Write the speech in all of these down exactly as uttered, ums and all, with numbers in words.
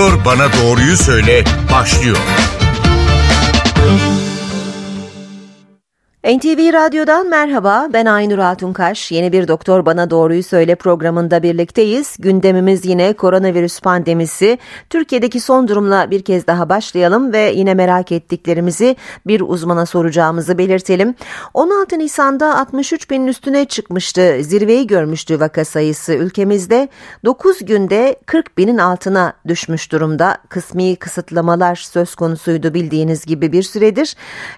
Doktor bana doğruyu söyle başlıyor. N T V Radyo'dan merhaba, ben Aynur Altunkaş. Yeni bir Doktor Bana Doğruyu Söyle programında birlikteyiz. Gündemimiz yine koronavirüs pandemisi. Türkiye'deki son durumla bir kez daha başlayalım ve yine merak ettiklerimizi bir uzmana soracağımızı belirtelim. on altı Nisan'da altmış üç binin üstüne çıkmıştı. Zirveyi görmüştü vaka sayısı ülkemizde. dokuz günde kırk binin altına düşmüş durumda. Kısmi kısıtlamalar söz konusuydu bildiğiniz gibi bir süredir.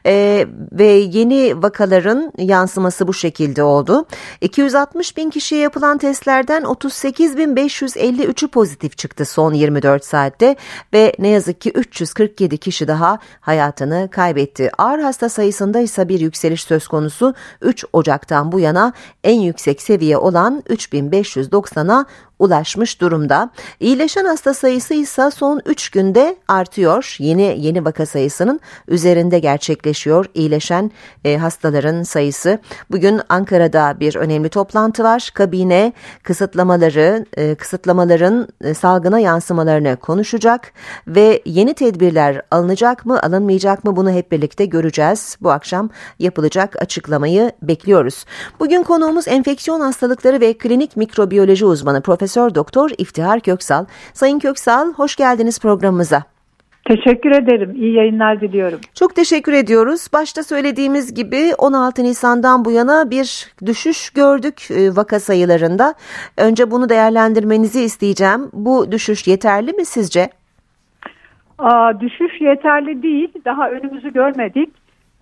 Ee, ve yeni vakaların yansıması bu şekilde oldu. iki yüz altmış bin kişiye yapılan testlerden otuz sekiz bin beş yüz elli üçü pozitif çıktı son yirmi dört saatte ve ne yazık ki üç yüz kırk yedi kişi daha hayatını kaybetti. Ağır hasta sayısında ise bir yükseliş söz konusu. üç Ocak'tan bu yana en yüksek seviye olan üç bin beş yüz doksana ulaşmış durumda. İyileşen hasta sayısı ise son üç günde artıyor. Yeni yeni vaka sayısının üzerinde gerçekleşiyor iyileşen e, hastaların sayısı. Bugün Ankara'da bir önemli toplantı var. Kabine kısıtlamaları, e, kısıtlamaların e, salgına yansımalarını konuşacak ve yeni tedbirler alınacak mı, alınmayacak mı bunu hep birlikte göreceğiz. Bu akşam yapılacak açıklamayı bekliyoruz. Bugün konuğumuz enfeksiyon hastalıkları ve klinik mikrobiyoloji uzmanı Profesör Doktor İftihar Köksal. Sayın Köksal, hoş geldiniz programımıza. Teşekkür ederim. İyi yayınlar diliyorum. Çok teşekkür ediyoruz. Başta söylediğimiz gibi on altı Nisan'dan bu yana bir düşüş gördük vaka sayılarında. Önce bunu değerlendirmenizi isteyeceğim. Bu düşüş yeterli mi sizce? Aa, düşüş yeterli değil. Daha önümüzü görmedik.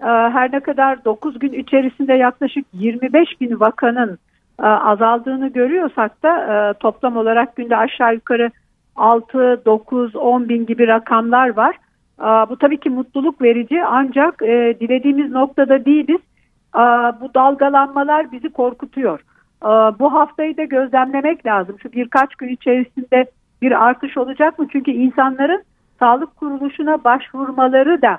Aa, her ne kadar dokuz gün içerisinde yaklaşık yirmi beş bin vakanın azaldığını görüyorsak da toplam olarak günde aşağı yukarı altı, dokuz, on bin gibi rakamlar var. Bu tabii ki mutluluk verici ancak dilediğimiz noktada değiliz. Bu dalgalanmalar bizi korkutuyor. Bu haftayı da gözlemlemek lazım. Şu birkaç gün içerisinde bir artış olacak mı? Çünkü insanların sağlık kuruluşuna başvurmaları da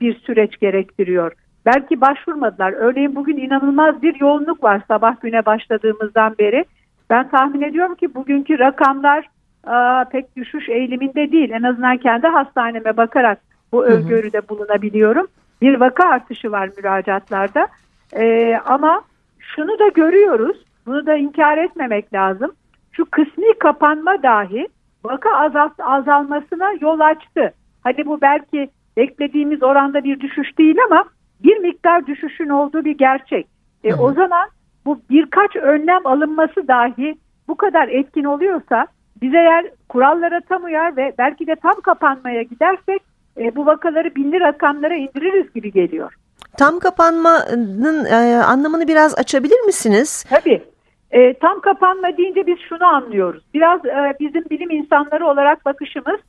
bir süreç gerektiriyor. Belki başvurmadılar. Örneğin bugün inanılmaz bir yoğunluk var sabah güne başladığımızdan beri. Ben tahmin ediyorum ki bugünkü rakamlar a, pek düşüş eğiliminde değil. En azından kendi hastaneme bakarak bu öngörüde bulunabiliyorum. Bir vaka artışı var müracaatlarda. E, ama şunu da görüyoruz. Bunu da inkar etmemek lazım. Şu kısmi kapanma dahi vaka azal, azalmasına yol açtı. Hani bu belki beklediğimiz oranda bir düşüş değil ama bir miktar düşüşün olduğu bir gerçek. E, o zaman bu birkaç önlem alınması dahi bu kadar etkin oluyorsa biz eğer kurallara tam uyar ve belki de tam kapanmaya gidersek e, bu vakaları binli rakamlara indiririz gibi geliyor. Tam kapanmanın e, anlamını biraz açabilir misiniz? Tabii. E, tam kapanma deyince biz şunu anlıyoruz. Biraz e, bizim bilim insanları olarak bakışımız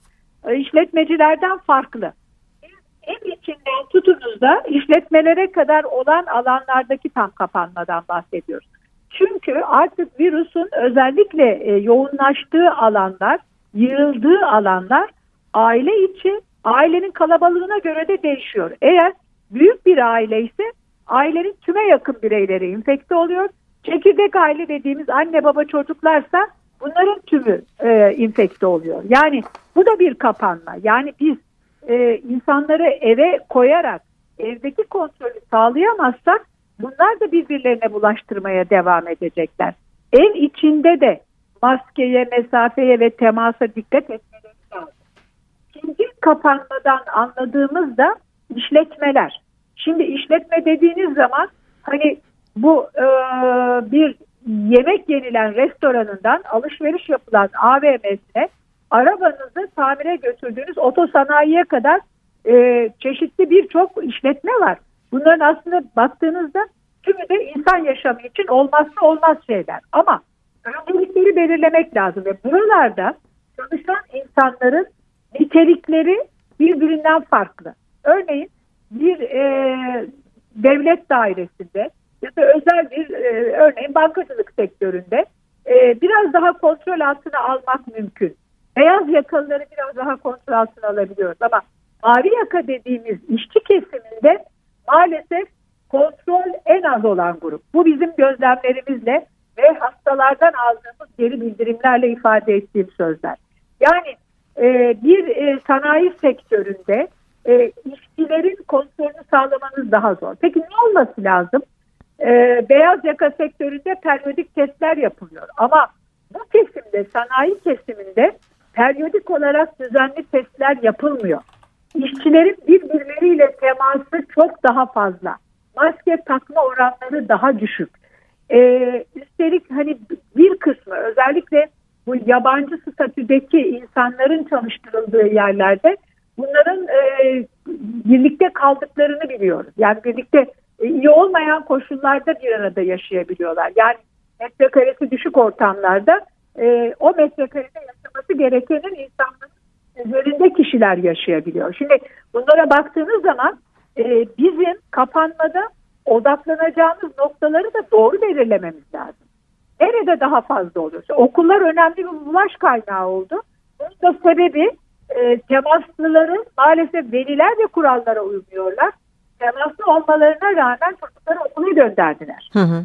e, işletmecilerden farklı. Ev içinden tutunuz da işletmelere kadar olan alanlardaki tam kapanmadan bahsediyoruz. Çünkü artık virüsün özellikle yoğunlaştığı alanlar, yığıldığı alanlar aile içi, ailenin kalabalığına göre de değişiyor. Eğer büyük bir aile ise ailenin tüme yakın bireyleri infekte oluyor. Çekirdek aile dediğimiz anne baba çocuklarsa bunların tümü e, infekte oluyor. Yani bu da bir kapanma. Yani biz Ee, insanları eve koyarak evdeki kontrolü sağlayamazsak bunlar da birbirlerine bulaştırmaya devam edecekler. Ev içinde de maskeye, mesafeye ve temasa dikkat etmeleri lazım. İkinci kapanmadan anladığımız da işletmeler. Şimdi işletme dediğiniz zaman hani bu e, bir yemek yenilen restoranından alışveriş yapılan A V M'sine arabanızı tamire götürdüğünüz otosanayiye kadar e, çeşitli birçok işletme var. Bunların aslında baktığınızda tümü de insan yaşamı için olmazsa olmaz şeyler. Ama öncelikleri belirlemek lazım. Ve buralarda çalışan insanların nitelikleri birbirinden farklı. Örneğin bir e, devlet dairesinde ya da özel bir e, örneğin bankacılık sektöründe e, biraz daha kontrol altına almak mümkün. Beyaz yakalıları biraz daha kontrol altına alabiliyoruz ama mavi yaka dediğimiz işçi kesiminde maalesef kontrol en az olan grup. Bu bizim gözlemlerimizle ve hastalardan aldığımız geri bildirimlerle ifade ettiğim sözler. Yani e, bir e, sanayi sektöründe e, işçilerin kontrolünü sağlamanız daha zor. Peki ne olması lazım? E, beyaz yaka sektöründe periyodik testler yapılıyor. Ama bu kesimde, sanayi kesiminde periyodik olarak düzenli testler yapılmıyor. İşçilerin birbirleriyle teması çok daha fazla. Maske takma oranları daha düşük. Ee, üstelik hani bir kısmı, özellikle bu yabancı statüdeki insanların çalıştırıldığı yerlerde bunların e, birlikte kaldıklarını biliyoruz. Yani birlikte e, iyi olmayan koşullarda bir arada yaşayabiliyorlar. Yani metrekaresi düşük ortamlarda e, o metrekarede yaşaması gerekenin insanların üzerinde kişiler yaşayabiliyor. Şimdi bunlara baktığınız zaman e, bizim kapanmada odaklanacağımız noktaları da doğru belirlememiz lazım. Nerede daha fazla oluyorsa. Okullar önemli bir bulaş kaynağı oldu. Bunun da sebebi e, temaslıların maalesef veliler ve kurallara uymuyorlar. Temaslı olmalarına rağmen çocukları okula gönderdiler. Hı hı.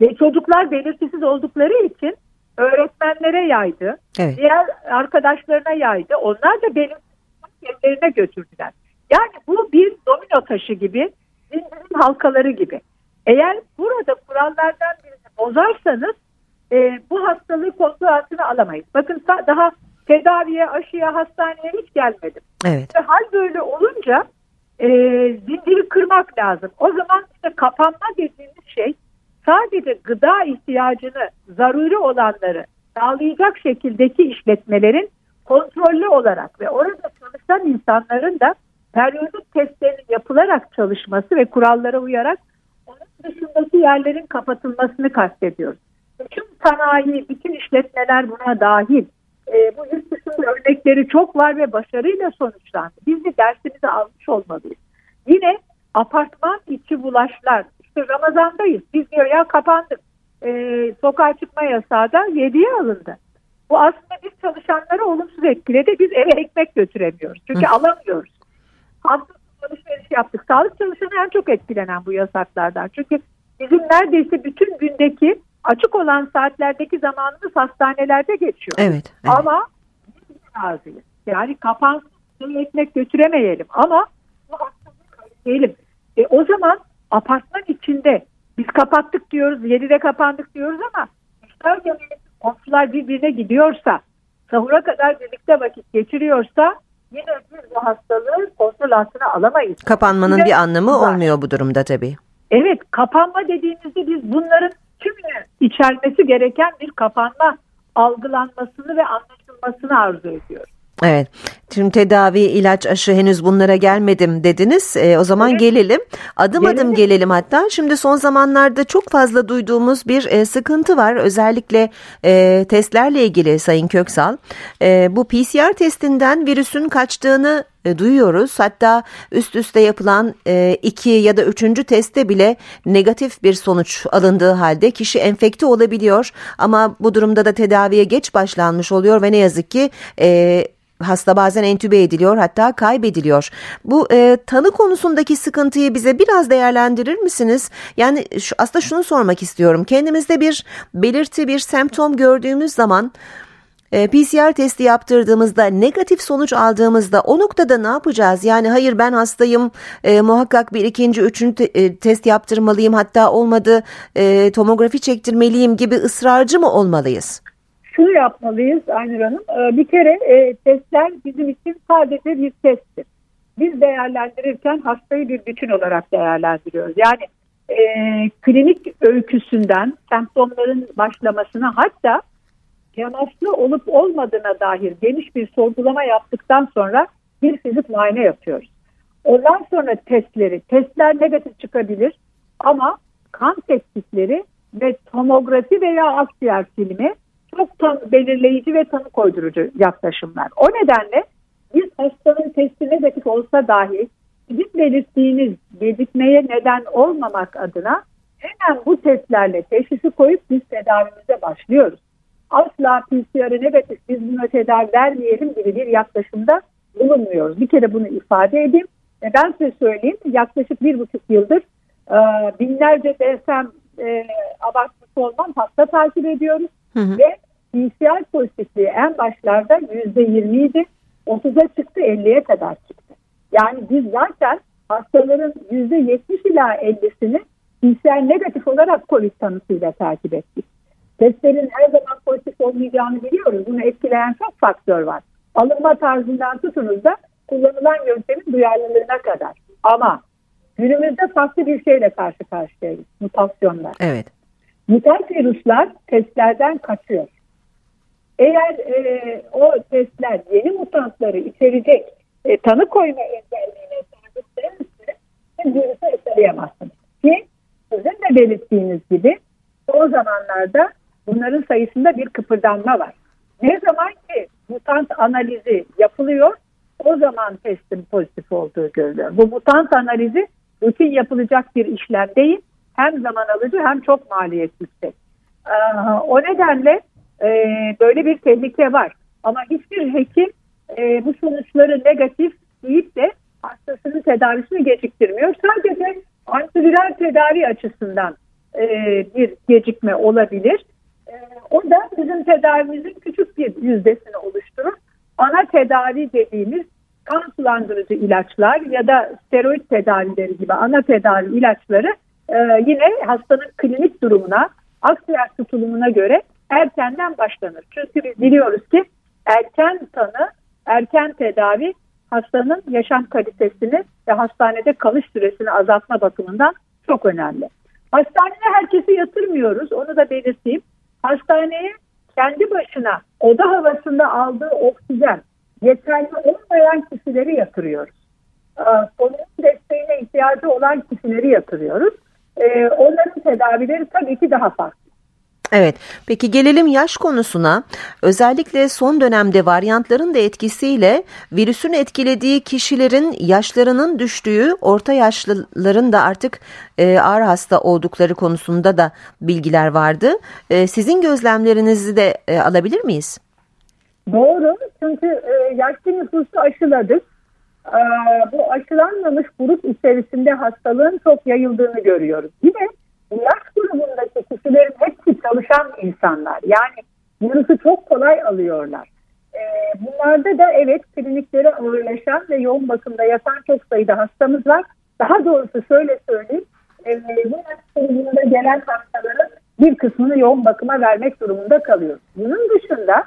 Ve çocuklar belirtisiz oldukları için öğretmenlere yaydı. Evet. Diğer arkadaşlarına yaydı. Onlar da belirtisiz yerlerine götürdüler. Yani bu bir domino taşı gibi, zincirin halkaları gibi. Eğer burada kurallardan birini bozarsanız e, bu hastalığı kontrol altına alamayız. Bakın daha tedaviye, aşıya, hastaneye hiç gelmedim. Evet. İşte hal böyle olunca e, zinciri kırmak lazım. O zaman işte kapanma dediğimiz şey sadece gıda ihtiyacını, zaruri olanları sağlayacak şekildeki işletmelerin kontrollü olarak ve orada çalışan insanların da periyodik testlerin yapılarak çalışması ve kurallara uyarak onun dışındaki yerlerin kapatılmasını kastediyoruz. Bütün sanayi, bütün işletmeler buna dahil. E, bu yurt dışında örnekleri çok var ve başarıyla sonuçlandı. Biz de dersimizi almış olmalıyız. Yine apartman içi bulaşlar. İşte Ramazan'dayız. Biz diyor ya kapandık. E, sokağa çıkma yasağı da yediye alındı. Bu aslında biz çalışanları olumsuz etkiledi. Biz eve ekmek götüremiyoruz. Çünkü Hı. alamıyoruz. Hafta alışveriş yaptık. Sağlık çalışanı en çok etkilenen bu yasaklardan. Çünkü bizim neredeyse bütün gündeki açık olan saatlerdeki zamanımız hastanelerde geçiyor. Evet. evet. Ama biz razıyız. Yani kapansın, ekmek götüremeyelim. Ama bu hastalığı önleyelim. E, o zaman apartman içinde biz kapattık diyoruz, yedide kapandık diyoruz ama işler genelinde komşular birbirine gidiyorsa, sahura kadar birlikte vakit geçiriyorsa yine biz bu hastalığı kontrol altına alamayız. Kapanmanın bir, bir anlamı var. Olmuyor bu durumda tabii. Evet, kapanma dediğimizde biz bunların tümünü içermesi gereken bir kapanma algılanmasını ve anlaşılmasını arzu ediyoruz. Evet, tüm tedavi, ilaç, aşı henüz bunlara gelmedim dediniz. E, o zaman evet. gelelim. Adım gelelim. adım gelelim hatta. Şimdi son zamanlarda çok fazla duyduğumuz bir e, sıkıntı var. Özellikle e, testlerle ilgili Sayın Köksal. E, bu P C R testinden virüsün kaçtığını duyuyoruz. Hatta üst üste yapılan iki ya da üçüncü testte bile negatif bir sonuç alındığı halde kişi enfekte olabiliyor. Ama bu durumda da tedaviye geç başlanmış oluyor ve ne yazık ki e, hasta bazen entübe ediliyor, hatta kaybediliyor. Bu e, tanı konusundaki sıkıntıyı bize biraz değerlendirir misiniz? Yani şu, aslında şunu sormak istiyorum. Kendimizde bir belirti, bir semptom gördüğümüz zaman P C R testi yaptırdığımızda negatif sonuç aldığımızda o noktada ne yapacağız? Yani hayır ben hastayım e, muhakkak bir ikinci üçüncü te- e, test yaptırmalıyım, hatta olmadı e, tomografi çektirmeliyim gibi ısrarcı mı olmalıyız? Şunu yapmalıyız Aynur Hanım, e, bir kere e, testler bizim için sadece bir testtir. Biz değerlendirirken hastayı bir bütün olarak değerlendiriyoruz. Yani e, klinik öyküsünden semptomların başlamasına, hatta temaslı olup olmadığına dair geniş bir sorgulama yaptıktan sonra bir fizik muayene yapıyoruz. Ondan sonra testleri, testler negatif çıkabilir ama kan tetkikleri ve tomografi veya akciğer filmi çok tam belirleyici ve tanı koydurucu yaklaşımlar. O nedenle biz hastanın testi negatif olsa dahi sizin belirttiğiniz gecikmeye neden olmamak adına hemen bu testlerle teşhisi koyup biz tedavimize başlıyoruz. Asla P C R'e negatif, biz buna tedavi vermeyelim gibi bir yaklaşımda bulunmuyoruz. Bir kere bunu ifade edeyim. E ben size söyleyeyim, yaklaşık bir buçuk yıldır e, binlerce D S M e, abartması olmam hasta takip ediyoruz. Hı hı. Ve P C R pozitifliği en başlarda yüzde yirmi idi. otuza çıktı, elliye kadar çıktı. Yani biz zaten hastaların yüzde yetmiş ila ellisini P C R negatif olarak COVID tanısıyla takip ettik. Testlerin her zaman pozitif olmayacağını biliyoruz. Bunu etkileyen çok faktör var. Alınma tarzından tutunuz da kullanılan yöntemin duyarlılığına kadar. Ama günümüzde farklı bir şeyle karşı karşıyayız. Mutasyonlar. Evet. Mutant virüsler testlerden kaçıyor. Eğer e, o testler yeni mutantları içerecek e, tanı koyma özelliğine sahip değilse siz virüsü etkileyemezsiniz. Ki sizin de belirttiğiniz gibi son zamanlarda bunların sayısında bir kıpırdanma var. Ne zaman ki mutant analizi yapılıyor, o zaman testin pozitif olduğu görülüyor. Bu mutant analizi rutin yapılacak bir işlem değil. Hem zaman alıcı hem çok maliyet yüksek. Aha, o nedenle e, böyle bir tehlike var. Ama hiçbir hekim e, bu sonuçları negatif deyip de hastasının tedavisini geciktirmiyor. Sadece antiviral tedavi açısından e, bir gecikme olabilir. E, o da bizim tedavimizin küçük bir yüzdesini oluşturur. Ana tedavi dediğimiz kan sulandırıcı ilaçlar ya da steroid tedavileri gibi ana tedavi ilaçları Ee, yine hastanın klinik durumuna, akciğer tutulumuna göre erkenden başlanır. Çünkü biz biliyoruz ki erken tanı, erken tedavi hastanın yaşam kalitesini ve hastanede kalış süresini azaltma bakımından çok önemli. Hastaneye herkesi yatırmıyoruz, onu da belirteyim. Hastaneye kendi başına oda havasında aldığı oksijen yeterli olmayan kişileri yatırıyoruz. Ee, onun desteğine ihtiyacı olan kişileri yatırıyoruz. Onların tedavileri tabii ki daha farklı. Evet. Peki gelelim yaş konusuna. Özellikle son dönemde varyantların da etkisiyle virüsün etkilediği kişilerin yaşlarının düştüğü, orta yaşlıların da artık e, ağır hasta oldukları konusunda da bilgiler vardı. E, sizin gözlemlerinizi de e, alabilir miyiz? Doğru. Çünkü e, yaşlı nüfusu aşıladık. Bu aşılanmamış grup içerisinde hastalığın çok yayıldığını görüyoruz. Bir de yaş grubundaki kişilerin hepsi çalışan insanlar. Yani virüsü çok kolay alıyorlar. Bunlarda da evet kliniklere ağırlaşan ve yoğun bakımda yatan çok sayıda hastamız var. Daha doğrusu şöyle söyleyeyim. Bu yaş grubunda gelen hastaların bir kısmını yoğun bakıma vermek durumunda kalıyoruz. Bunun dışında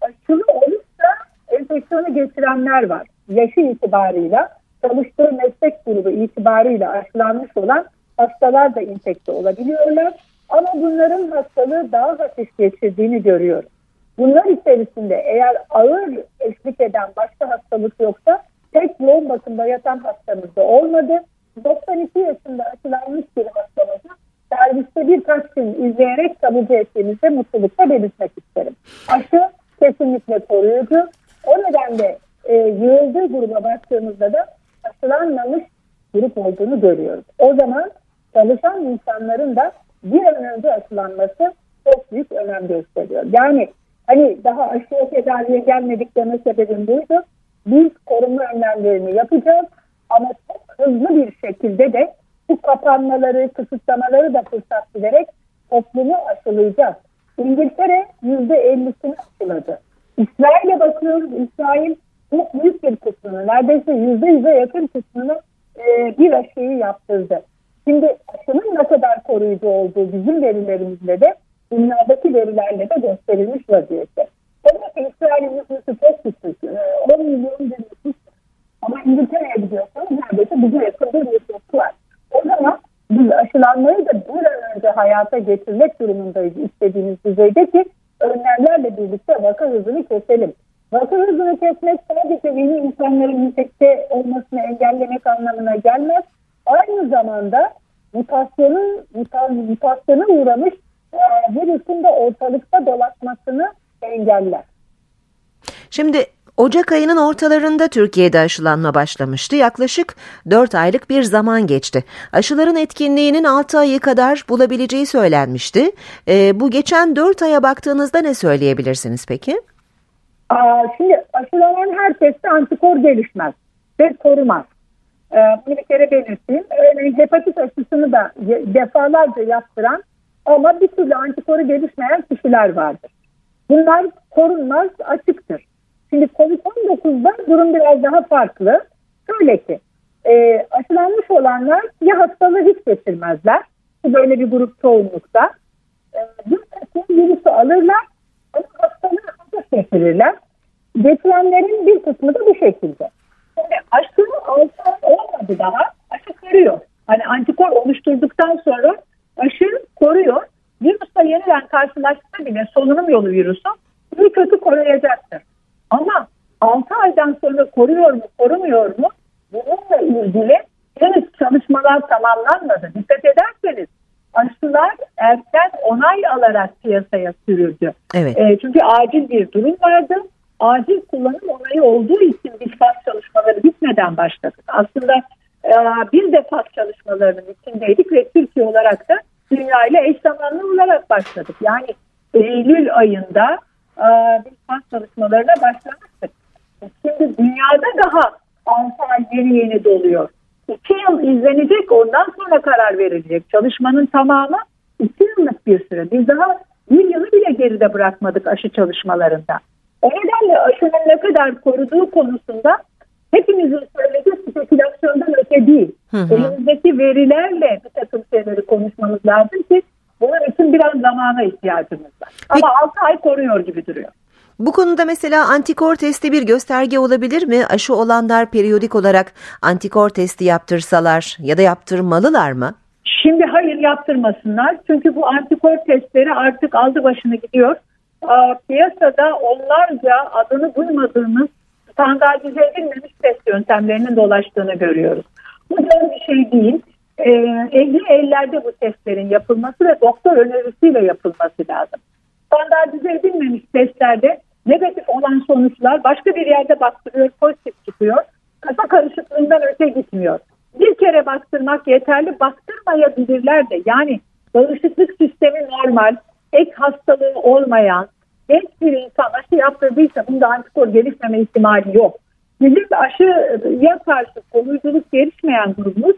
aşılı olursa enfeksiyonu geçirenler var. Yaşı itibarıyla, çalıştığı meslek grubu itibarıyla aşılanmış olan hastalar da infekte olabiliyorlar. Ama bunların hastalığı daha hafif geçirdiğini görüyoruz. Bunlar içerisinde eğer ağır eşlik eden başka hastalık yoksa tek yoğun bakımda yatan hastamız da olmadı. doksan iki yaşında aşılanmış bir hastamızı serviste birkaç gün izleyerek taburcu ettiğimizde mutlulukla belirtmek isterim. Aşı kesinlikle koruyucu. O nedenle E, yığıldığı gruba baktığımızda da aşılanmamış grup olduğunu görüyoruz. O zaman çalışan insanların da bir an önce aşılanması çok büyük önem gösteriyor. Yani hani daha aşıya tedaviye gelmedik deme sebebim buydu. Biz korunma önlemlerini yapacağız ama çok hızlı bir şekilde de bu kapanmaları, kısıtlamaları da fırsat bilerek toplumu aşılayacağız. İngiltere yüzde ellisini aşıladı. İsrail'e bakıyoruz. İsrail çok büyük bir kısmını, neredeyse yüzde yüze yakın kısmını e, bir aşıyı yaptırdı. Şimdi aşının ne kadar koruyucu olduğu bizim verilerimizle de, dünyadaki verilerle de gösterilmiş vaziyette. Tabii ki İsrail'in nüfusu çok küçük, e, on milyon bir nüfus. Ama İngiltere'ye gidiyorsanız neredeyse bize yakın bir nüfus var. O zaman biz aşılanmayı da bir an önce hayata getirmek durumundayız istediğimiz düzeyde ki önlemlerle birlikte vaka hızını keselim. Vaka hızını kesmek sadece yeni insanların infekte olmasını engellemek anlamına gelmez. Aynı zamanda mutasyonun, mutasyona uğramış e, virüsün de ortalıkta dolaşmasını engeller. Şimdi Ocak ayının ortalarında Türkiye'de aşılanma başlamıştı. Yaklaşık dört aylık bir zaman geçti. Aşıların etkinliğinin altı ayı kadar bulabileceği söylenmişti. E, bu geçen dört aya baktığınızda ne söyleyebilirsiniz peki? Şimdi aşılanan herkeste antikor gelişmez ve korumaz. Bunu bir kere belirteyim. Örneğin hepatit aşısını da defalarca yaptıran ama bir türlü antikoru gelişmeyen kişiler vardır. Bunlar korunmaz, açıktır. Şimdi covid on dokuzda durum biraz daha farklı. Şöyle ki e, aşılanmış olanlar ya hastalığı hiç geçirmezler. Böyle bir grup çoğunlukta. E, bir kısım virüsü alırlar ama hastalığı hafif geçirirler. Getirenlerin bir kısmı da bu şekilde. Şimdi aşı alsa olmadı daha. Aşı koruyor. Hani antikor oluşturduktan sonra aşı koruyor. Virüsle yeniden karşılaşsa bile solunum yolu virüsü bir kötü koruyacaktır. Ama altı aydan sonra koruyor mu, korumuyor mu? Bununla ilgili henüz çalışmalar tamamlanmadı. Dikkat ederseniz aşılar erken onay alarak piyasaya sürüldü. Evet. E, çünkü acil bir durum vardı. Acil kullanım onayı olduğu için biz faz çalışmaları bitmeden başladık. Aslında e, biz de faz çalışmalarının içindeydik ve Türkiye olarak da dünya ile eş zamanlı olarak başladık. Yani Eylül ayında e, biz faz çalışmalarına başlamıştık. Şimdi dünyada daha altı ay yeni yeni doluyor. iki yıl izlenecek, ondan sonra karar verilecek. Çalışmanın tamamı iki yıllık bir süre. Biz daha bir yılı bile geride bırakmadık aşı çalışmalarında. O nedenle aşının ne kadar koruduğu konusunda hepimizin söylediği spekülasyondan öte değil. Hı hı. Elimizdeki verilerle bir takım şeyleri konuşmamız lazım ki bunun için biraz zamana ihtiyacımız var. Ama altı ay koruyor gibi duruyor. Bu konuda mesela antikor testi bir gösterge olabilir mi? Aşı olanlar periyodik olarak antikor testi yaptırsalar ya da yaptırmalılar mı? Şimdi hayır, yaptırmasınlar. Çünkü bu antikor testleri artık aldı başını gidiyor. Piyasada onlarca adını duymadığımız standartize edilmemiş test yöntemlerinin dolaştığını görüyoruz. Bu da bir şey değil. Ehli ellerde bu testlerin yapılması ve doktor önerisiyle yapılması lazım. Standartize edilmemiş testlerde negatif olan sonuçlar başka bir yerde baktırıyor, pozitif çıkıyor. Kafa karışıklığından öte gitmiyor. Bir kere baktırmak yeterli, baktırmayabilirler de. Yani bağışıklık sistemi normal, ek hastalığı olmayan genç bir insan aşı yaptırdıysa bunda antikor gelişmeme ihtimali yok. Bizim aşıya karşı koruyuculuk gelişmeyen grubumuz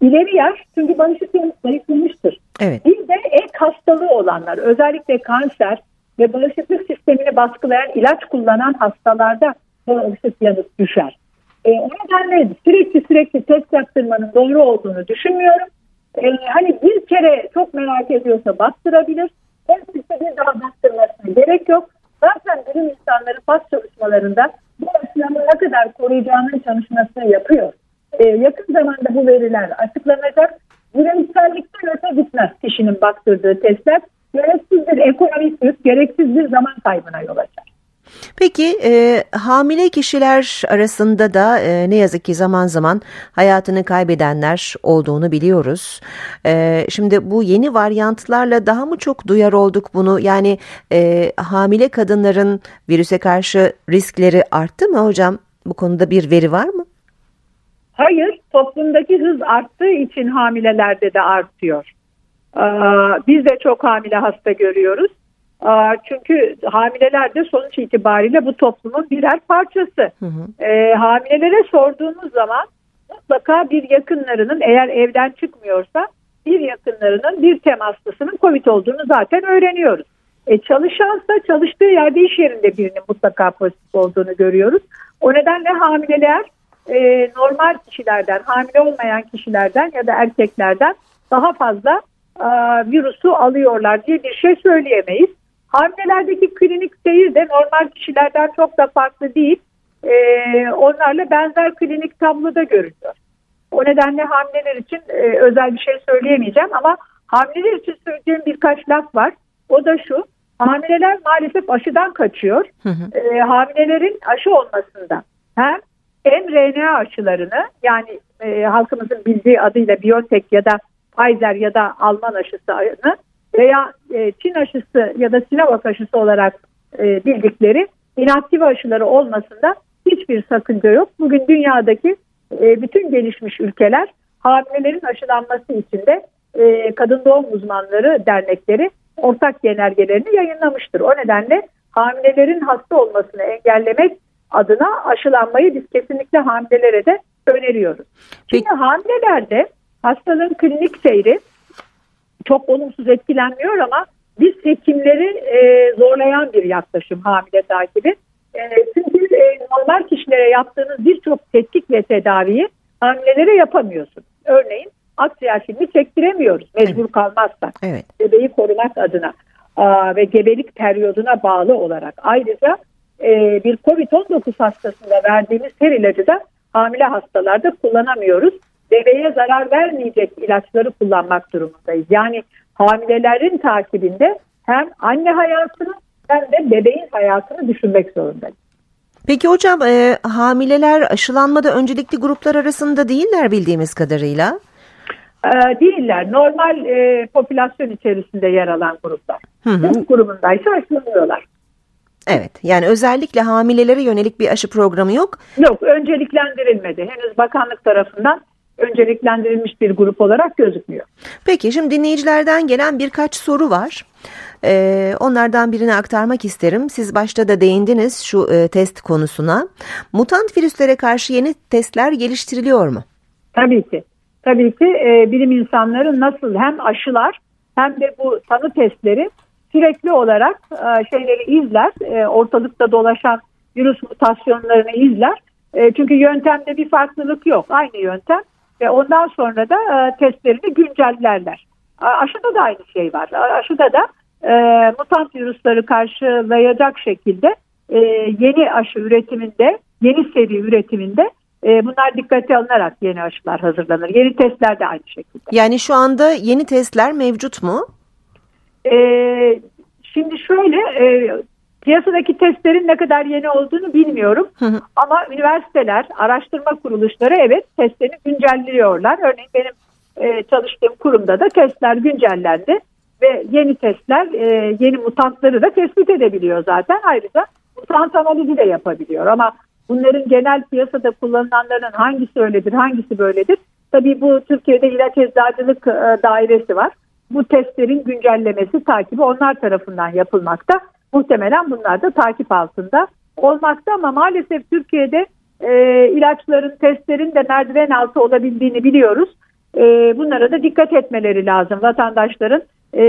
ileri yaş, çünkü bağışıklığımız zayıflamıştır. Evet. Bir de ek hastalığı olanlar, özellikle kanser ve bağışıklık sistemini baskılayan ilaç kullanan hastalarda bağışıklığımız düşer. E, o nedenle sürekli sürekli test yaptırmanın doğru olduğunu düşünmüyorum. E, hani bir kere çok merak ediyorsa bastırabilir. Hepsi bir daha bastırmasına gerek yok. Zaten bilim insanları faz çalışmalarında bu aşılanın ne kadar koruyacağının çalışmasını yapıyor. Ee, yakın zamanda bu veriler açıklanacak. Bilimsellikten öte gitmez kişinin baktırdığı testler. Gereksiz bir ekonomik yük, gereksiz bir zaman kaybına yol açar. Peki e, hamile kişiler arasında da e, ne yazık ki zaman zaman hayatını kaybedenler olduğunu biliyoruz. E, şimdi bu yeni varyantlarla daha mı çok duyar olduk bunu? Yani e, hamile kadınların virüse karşı riskleri arttı mı hocam? Bu konuda bir veri var mı? Hayır, toplumdaki hız arttığı için hamilelerde de artıyor. Ee, biz de çok hamile hasta görüyoruz. Çünkü hamileler de sonuç itibariyle bu toplumun birer parçası. Hı hı. E, hamilelere sorduğunuz zaman mutlaka bir yakınlarının, eğer evden çıkmıyorsa bir yakınlarının, bir temaslısının COVID olduğunu zaten öğreniyoruz. E, çalışansa çalıştığı yerde, iş yerinde birinin mutlaka pozitif olduğunu görüyoruz. O nedenle hamileler e, normal kişilerden, hamile olmayan kişilerden ya da erkeklerden daha fazla e, virüsü alıyorlar diye bir şey söyleyemeyiz. Hamilelerdeki klinik seyir de normal kişilerden çok da farklı değil. Ee, onlarla benzer klinik tabloda görülüyor. O nedenle hamileler için e, özel bir şey söyleyemeyeceğim ama hamileler için söyleyeceğim birkaç laf var. O da şu: hamileler maalesef aşıdan kaçıyor. Hı hı. E, hamilelerin aşı olmasından hem em R N A aşılarını, yani e, halkımızın bildiği adıyla BioNTech ya da Pfizer ya da Alman aşısını veya Çin aşısı ya da Sinovac aşısı olarak bildikleri inaktif aşıları olmasında hiçbir sakınca yok. Bugün dünyadaki bütün gelişmiş ülkeler hamilelerin aşılanması için de kadın doğum uzmanları dernekleri ortak genelgelerini yayınlamıştır. O nedenle hamilelerin hasta olmasını engellemek adına aşılanmayı biz kesinlikle hamilelere de öneriyoruz. Şimdi hamilelerde hastalığın klinik seyri çok olumsuz etkilenmiyor ama biz hekimleri e, zorlayan bir yaklaşım hamile takibi. E, çünkü e, normal kişilere yaptığınız birçok tetkik ve tedaviyi hamilelere yapamıyorsunuz. Örneğin akciğer filmi çektiremiyoruz mecbur evet. kalmazsak. Evet. Bebeği korumak adına a, ve gebelik periyoduna bağlı olarak. Ayrıca e, bir kovid on dokuz hastasında verdiğimiz her ilacı da hamile hastalarda kullanamıyoruz. Bebeğe zarar vermeyecek ilaçları kullanmak durumundayız. Yani hamilelerin takibinde hem anne hayatını hem de bebeğin hayatını düşünmek zorundayız. Peki hocam e, hamileler aşılanmada öncelikli gruplar arasında değiller bildiğimiz kadarıyla. E, değiller. Normal e, popülasyon içerisinde yer alan gruplar. Hı hı. Bu grubundaysa aşılanıyorlar. Evet, yani özellikle hamilelere yönelik bir aşı programı yok. Yok, önceliklendirilmedi. Henüz bakanlık tarafından önceliklendirilmiş bir grup olarak gözükmüyor. Peki, şimdi dinleyicilerden gelen birkaç soru var. Ee, onlardan birini aktarmak isterim. Siz başta da değindiniz şu e, test konusuna. Mutant virüslere karşı yeni testler geliştiriliyor mu? Tabii ki. Tabii ki e, bilim insanları nasıl hem aşılar hem de bu tanı testleri sürekli olarak e, şeyleri izler. E, ortalıkta dolaşan virüs mutasyonlarını izler. E, çünkü yöntemde bir farklılık yok. Aynı yöntem. Ve ondan sonra da e, testlerini güncellerler. A, aşıda da aynı şey var. A, aşıda da e, mutant virüsleri karşılayacak şekilde e, yeni aşı üretiminde, yeni seri üretiminde e, bunlar dikkate alınarak yeni aşılar hazırlanır. Yeni testler de aynı şekilde. Yani şu anda yeni testler mevcut mu? E, şimdi şöyle, e, piyasadaki testlerin ne kadar yeni olduğunu bilmiyorum. Hı hı. Ama üniversiteler, araştırma kuruluşları evet testlerini güncelliyorlar. Örneğin benim e, çalıştığım kurumda da testler güncellendi. Ve yeni testler, e, yeni mutantları da tespit edebiliyor zaten. Ayrıca mutant analizi de yapabiliyor. Ama bunların genel piyasada kullanılanların hangisi öyledir, hangisi böyledir? Tabii bu Türkiye'de ilaç eczacılık e, dairesi var. Bu testlerin güncellemesi, takibi onlar tarafından yapılmakta. Muhtemelen bunlar da takip altında olmakta ama maalesef Türkiye'de e, ilaçların, testlerin de merdiven altı olabildiğini biliyoruz. E, bunlara da dikkat etmeleri lazım. Vatandaşların e,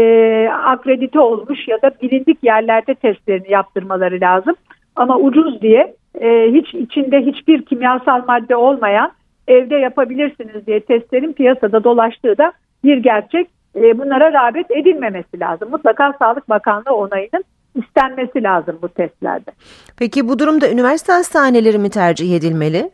akredite olmuş ya da bilindik yerlerde testlerini yaptırmaları lazım. Ama ucuz diye e, hiç içinde hiçbir kimyasal madde olmayan evde yapabilirsiniz diye testlerin piyasada dolaştığı da bir gerçek. E, bunlara rağbet edilmemesi lazım. Mutlaka Sağlık Bakanlığı onayının istenmesi lazım bu testlerde. Peki bu durumda üniversite hastaneleri mi tercih edilmeli?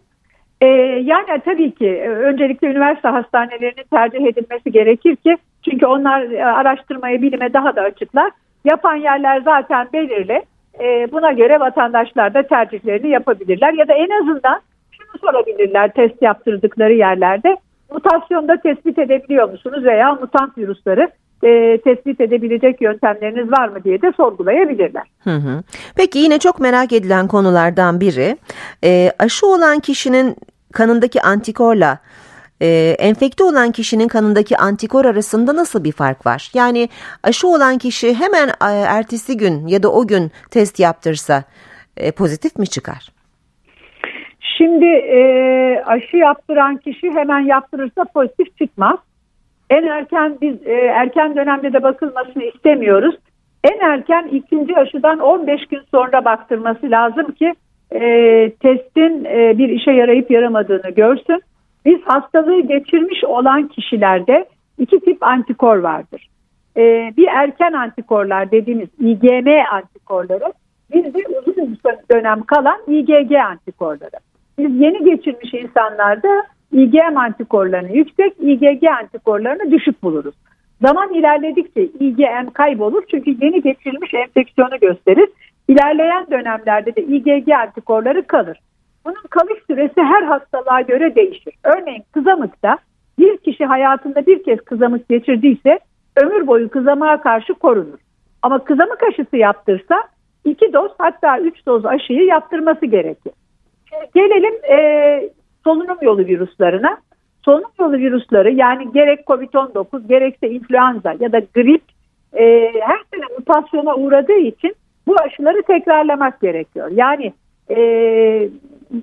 Ee, yani tabii ki öncelikle üniversite hastanelerinin tercih edilmesi gerekir ki çünkü onlar araştırmaya, bilime daha da açıklar. Yapan yerler zaten belirli. Ee, buna göre vatandaşlar da tercihlerini yapabilirler ya da en azından şunu sorabilirler test yaptırdıkları yerlerde mutasyonda tespit edebiliyor musunuz veya mutant virüsleri E, tespit edebilecek yöntemleriniz var mı diye de sorgulayabilirler. Hı hı. Peki yine çok merak edilen konulardan biri e, aşı olan kişinin kanındaki antikorla e, enfekte olan kişinin kanındaki antikor arasında nasıl bir fark var? Yani aşı olan kişi hemen ertesi gün ya da o gün test yaptırsa e, pozitif mi çıkar? Şimdi e, aşı yaptıran kişi hemen yaptırırsa pozitif çıkmaz. En erken biz e, erken dönemde de bakılmasını istemiyoruz. En erken ikinci aşıdan on beş gün sonra baktırması lazım ki e, testin e, bir işe yarayıp yaramadığını görsün. Biz hastalığı geçirmiş olan kişilerde iki tip antikor vardır. E, bir erken antikorlar dediğimiz I G M antikorları, bir de uzun dönem kalan I G G antikorları. Biz yeni geçirmiş insanlarda I G M antikorlarını yüksek, I G G antikorlarını düşük buluruz. Zaman ilerledikçe I G M kaybolur çünkü yeni geçirilmiş enfeksiyonu gösterir. İlerleyen dönemlerde de I G G antikorları kalır. Bunun kalış süresi her hastalığa göre değişir. Örneğin kızamıkta bir kişi hayatında bir kez kızamık geçirdiyse ömür boyu kızamığa karşı korunur. Ama kızamık aşısı yaptırsa iki doz hatta üç doz aşıyı yaptırması gerekir. Şimdi gelelim Ee, solunum yolu virüslerine. Solunum yolu virüsleri yani gerek kovid on dokuz gerekse influenza ya da grip e, her sene mutasyona uğradığı için bu aşıları tekrarlamak gerekiyor. Yani e,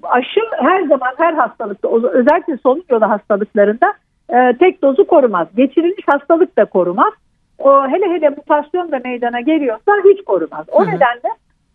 aşı her zaman her hastalıkta özellikle solunum yolu hastalıklarında e, tek dozu korumaz. Geçirilmiş hastalık da korumaz. o, hele hele mutasyon da meydana geliyorsa hiç korumaz. O Hı-hı. nedenle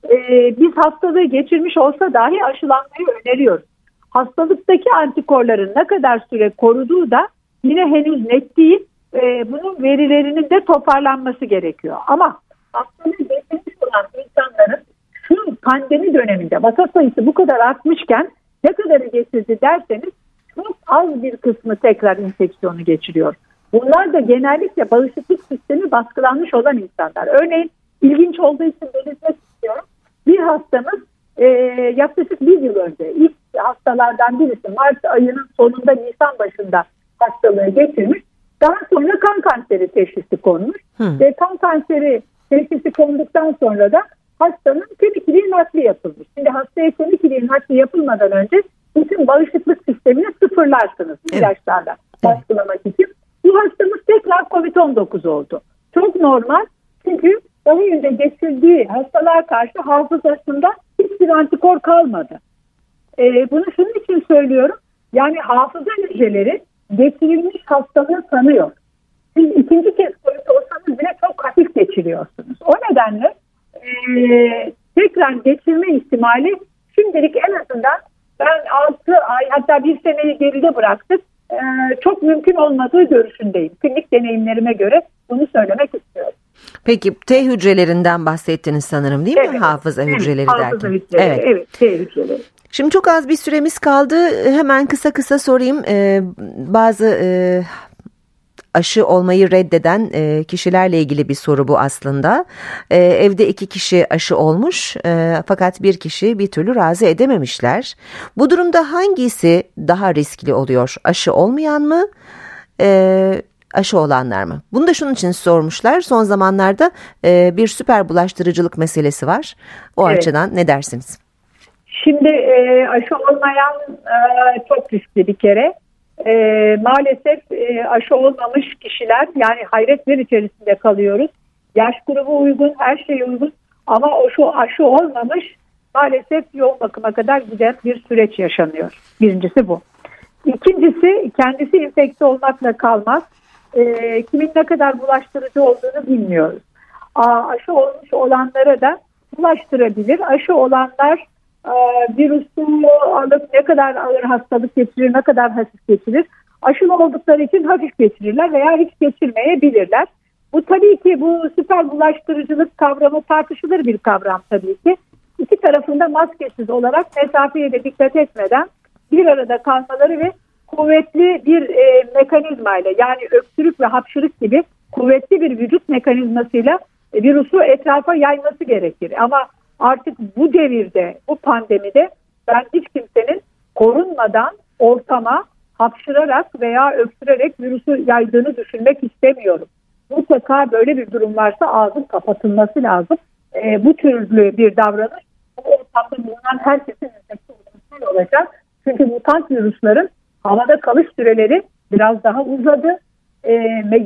e, biz hastalığı geçirmiş olsa dahi aşılanmayı öneriyoruz. Hastalıktaki antikorların ne kadar süre koruduğu da yine henüz net değil. E, bunun verilerinin de toparlanması gerekiyor. Ama hastalığı geçirmiş olan insanların şu pandemi döneminde vaka sayısı bu kadar artmışken ne kadarı geçirdi derseniz çok az bir kısmı tekrar infeksiyonu geçiriyor. Bunlar da genellikle bağışıklık sistemi baskılanmış olan insanlar. Örneğin ilginç olduğu için belirtmek istiyorum. Bir hastamız e, yaklaşık bir yıl önce ilk hastalardan birisi Mart ayının sonunda Nisan başında hastalığı geçirmiş. Daha sonra kan kanseri teşhisi konmuş. Hı. Ve kan kanseri teşhisi konduktan sonra da hastanın kemikliğin nakli yapılmış. Şimdi hastaya kemikliğin nakli yapılmadan önce bütün bağışıklık sistemini sıfırlarsınız ilaçlarla evet. baskılamak için. Bu hastamız tekrar kovid on dokuz oldu. Çok normal çünkü daha önce geçirdiği hastalar karşı hafızasında hiçbir antikor kalmadı. Ee, bunu şunun için söylüyorum. Yani hafıza hücreleri geçirilmiş hastalığı tanıyor. Siz ikinci kez COVID olsanız bile çok hafif geçiriyorsunuz. O nedenle e, tekrar geçirme ihtimali şimdilik en azından ben altı ay hatta bir seneyi geride bıraktık. Ee, çok mümkün olmadığı görüşündeyim. Klinik deneyimlerime göre bunu söylemek istiyorum. Peki T hücrelerinden bahsettiniz sanırım değil mi? Evet. Hafıza evet. hücreleri derken. Hafıza hücreleri, evet. evet T hücreleri. Şimdi çok az bir süremiz kaldı. Hemen kısa kısa sorayım. Ee, bazı e, aşı olmayı reddeden e, kişilerle ilgili bir soru bu aslında. E, evde iki kişi aşı olmuş e, fakat bir kişi bir türlü razı edememişler. Bu durumda hangisi daha riskli oluyor? Aşı olmayan mı? E, aşı olanlar mı? Bunu da şunun için sormuşlar. Son zamanlarda e, bir süper bulaştırıcılık meselesi var. O evet. açıdan ne dersiniz? Şimdi e, aşı olmayan e, çok riskli bir kere. E, maalesef e, aşı olmamış kişiler yani hayretler içerisinde kalıyoruz. Yaş grubu uygun, her şey uygun ama o şu aşı olmamış maalesef yoğun bakıma kadar giden bir süreç yaşanıyor. Birincisi bu. İkincisi kendisi infekte olmakla kalmaz. E, kimin ne kadar bulaştırıcı olduğunu bilmiyoruz. A, aşı olmuş olanlara da bulaştırabilir. Aşı olanlar virüsü alıp ne kadar ağır hastalık geçirir, ne kadar hafif geçirir. Aşılı oldukları için hafif geçirirler veya hiç geçirmeyebilirler. Bu tabii ki bu süper bulaştırıcılık kavramı tartışılır bir kavram tabii ki. İki tarafında maskesiz olarak mesafeye de dikkat etmeden bir arada kalmaları ve kuvvetli bir e, mekanizmayla yani öksürük ve hapşırık gibi kuvvetli bir vücut mekanizmasıyla e, virüsü etrafa yayması gerekir. Ama artık bu devirde, bu pandemide ben hiç kimsenin korunmadan ortama hapşırarak veya öksürerek virüsü yaydığını düşünmek istemiyorum. Mutlaka böyle bir durum varsa ağzın kapatılması lazım. E, bu türlü bir davranış ortamda bulunan herkesin enfeksiyonu olacak. Çünkü mutant virüslerin havada kalış süreleri biraz daha uzadı. E,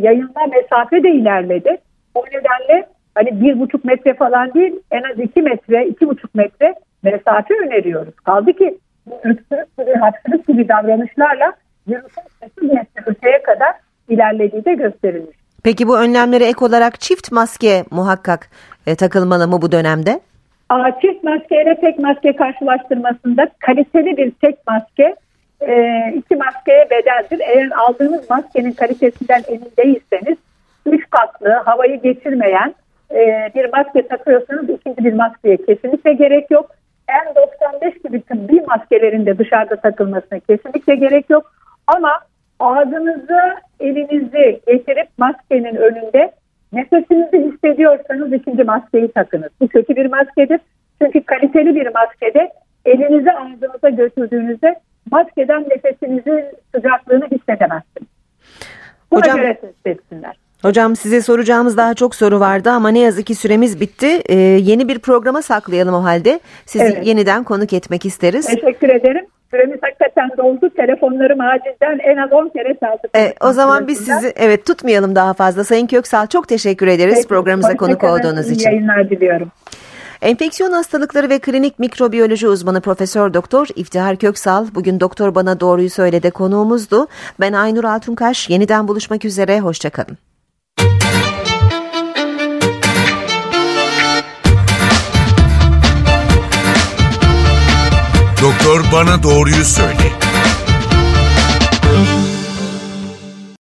yayılma mesafe de ilerledi. O nedenle hani bir buçuk metre falan değil, en az iki metre, iki buçuk metre mesafe öneriyoruz. Kaldı ki bu öksürük gibi, hapşırık gibi davranışlarla virüsün sekiz metre öteye kadar ilerlediği de gösterilmiş. Peki bu önlemlere ek olarak çift maske muhakkak e, takılmalı mı bu dönemde? Aa, çift maskeyle tek maske karşılaştırmasında kaliteli bir tek maske e, iki maskeye bedeldir. Eğer aldığınız maskenin kalitesinden emin değilseniz üç katlı, havayı geçirmeyen bir maske takıyorsanız ikinci bir maskeye kesinlikle gerek yok. en doksan beş gibi tıbbi maskelerin de dışarıda takılmasına kesinlikle gerek yok. Ama ağzınızı, elinizi getirip maskenin önünde nefesinizi hissediyorsanız ikinci maskeyi takınız. Bu kötü bir maskedir. Çünkü kaliteli bir maskede elinizi ağzınıza götürdüğünüzde maskeden nefesinizin sıcaklığını hissedemezsiniz. Buna Hocam... göre hissetsinler. Hocam size soracağımız daha çok soru vardı ama ne yazık ki süremiz bitti. Ee, yeni bir programa saklayalım o halde. Sizi evet. yeniden konuk etmek isteriz. Teşekkür ederim. Süremiz hakikaten doldu. Telefonlarım acilden en az on kere çaldı. Ee, o zaman biz sizi evet tutmayalım daha fazla. Sayın Köksal çok teşekkür ederiz Peki, programımıza konuk olduğunuz için. İyi yayınlar diliyorum. Enfeksiyon hastalıkları ve klinik mikrobiyoloji uzmanı Profesör Doktor İftihar Köksal bugün Doktor Bana Doğruyu Söyle'de konuğumuzdu. Ben Aynur Altunkaş. Yeniden buluşmak üzere. Hoşça kalın. Doktor bana doğruyu söyle.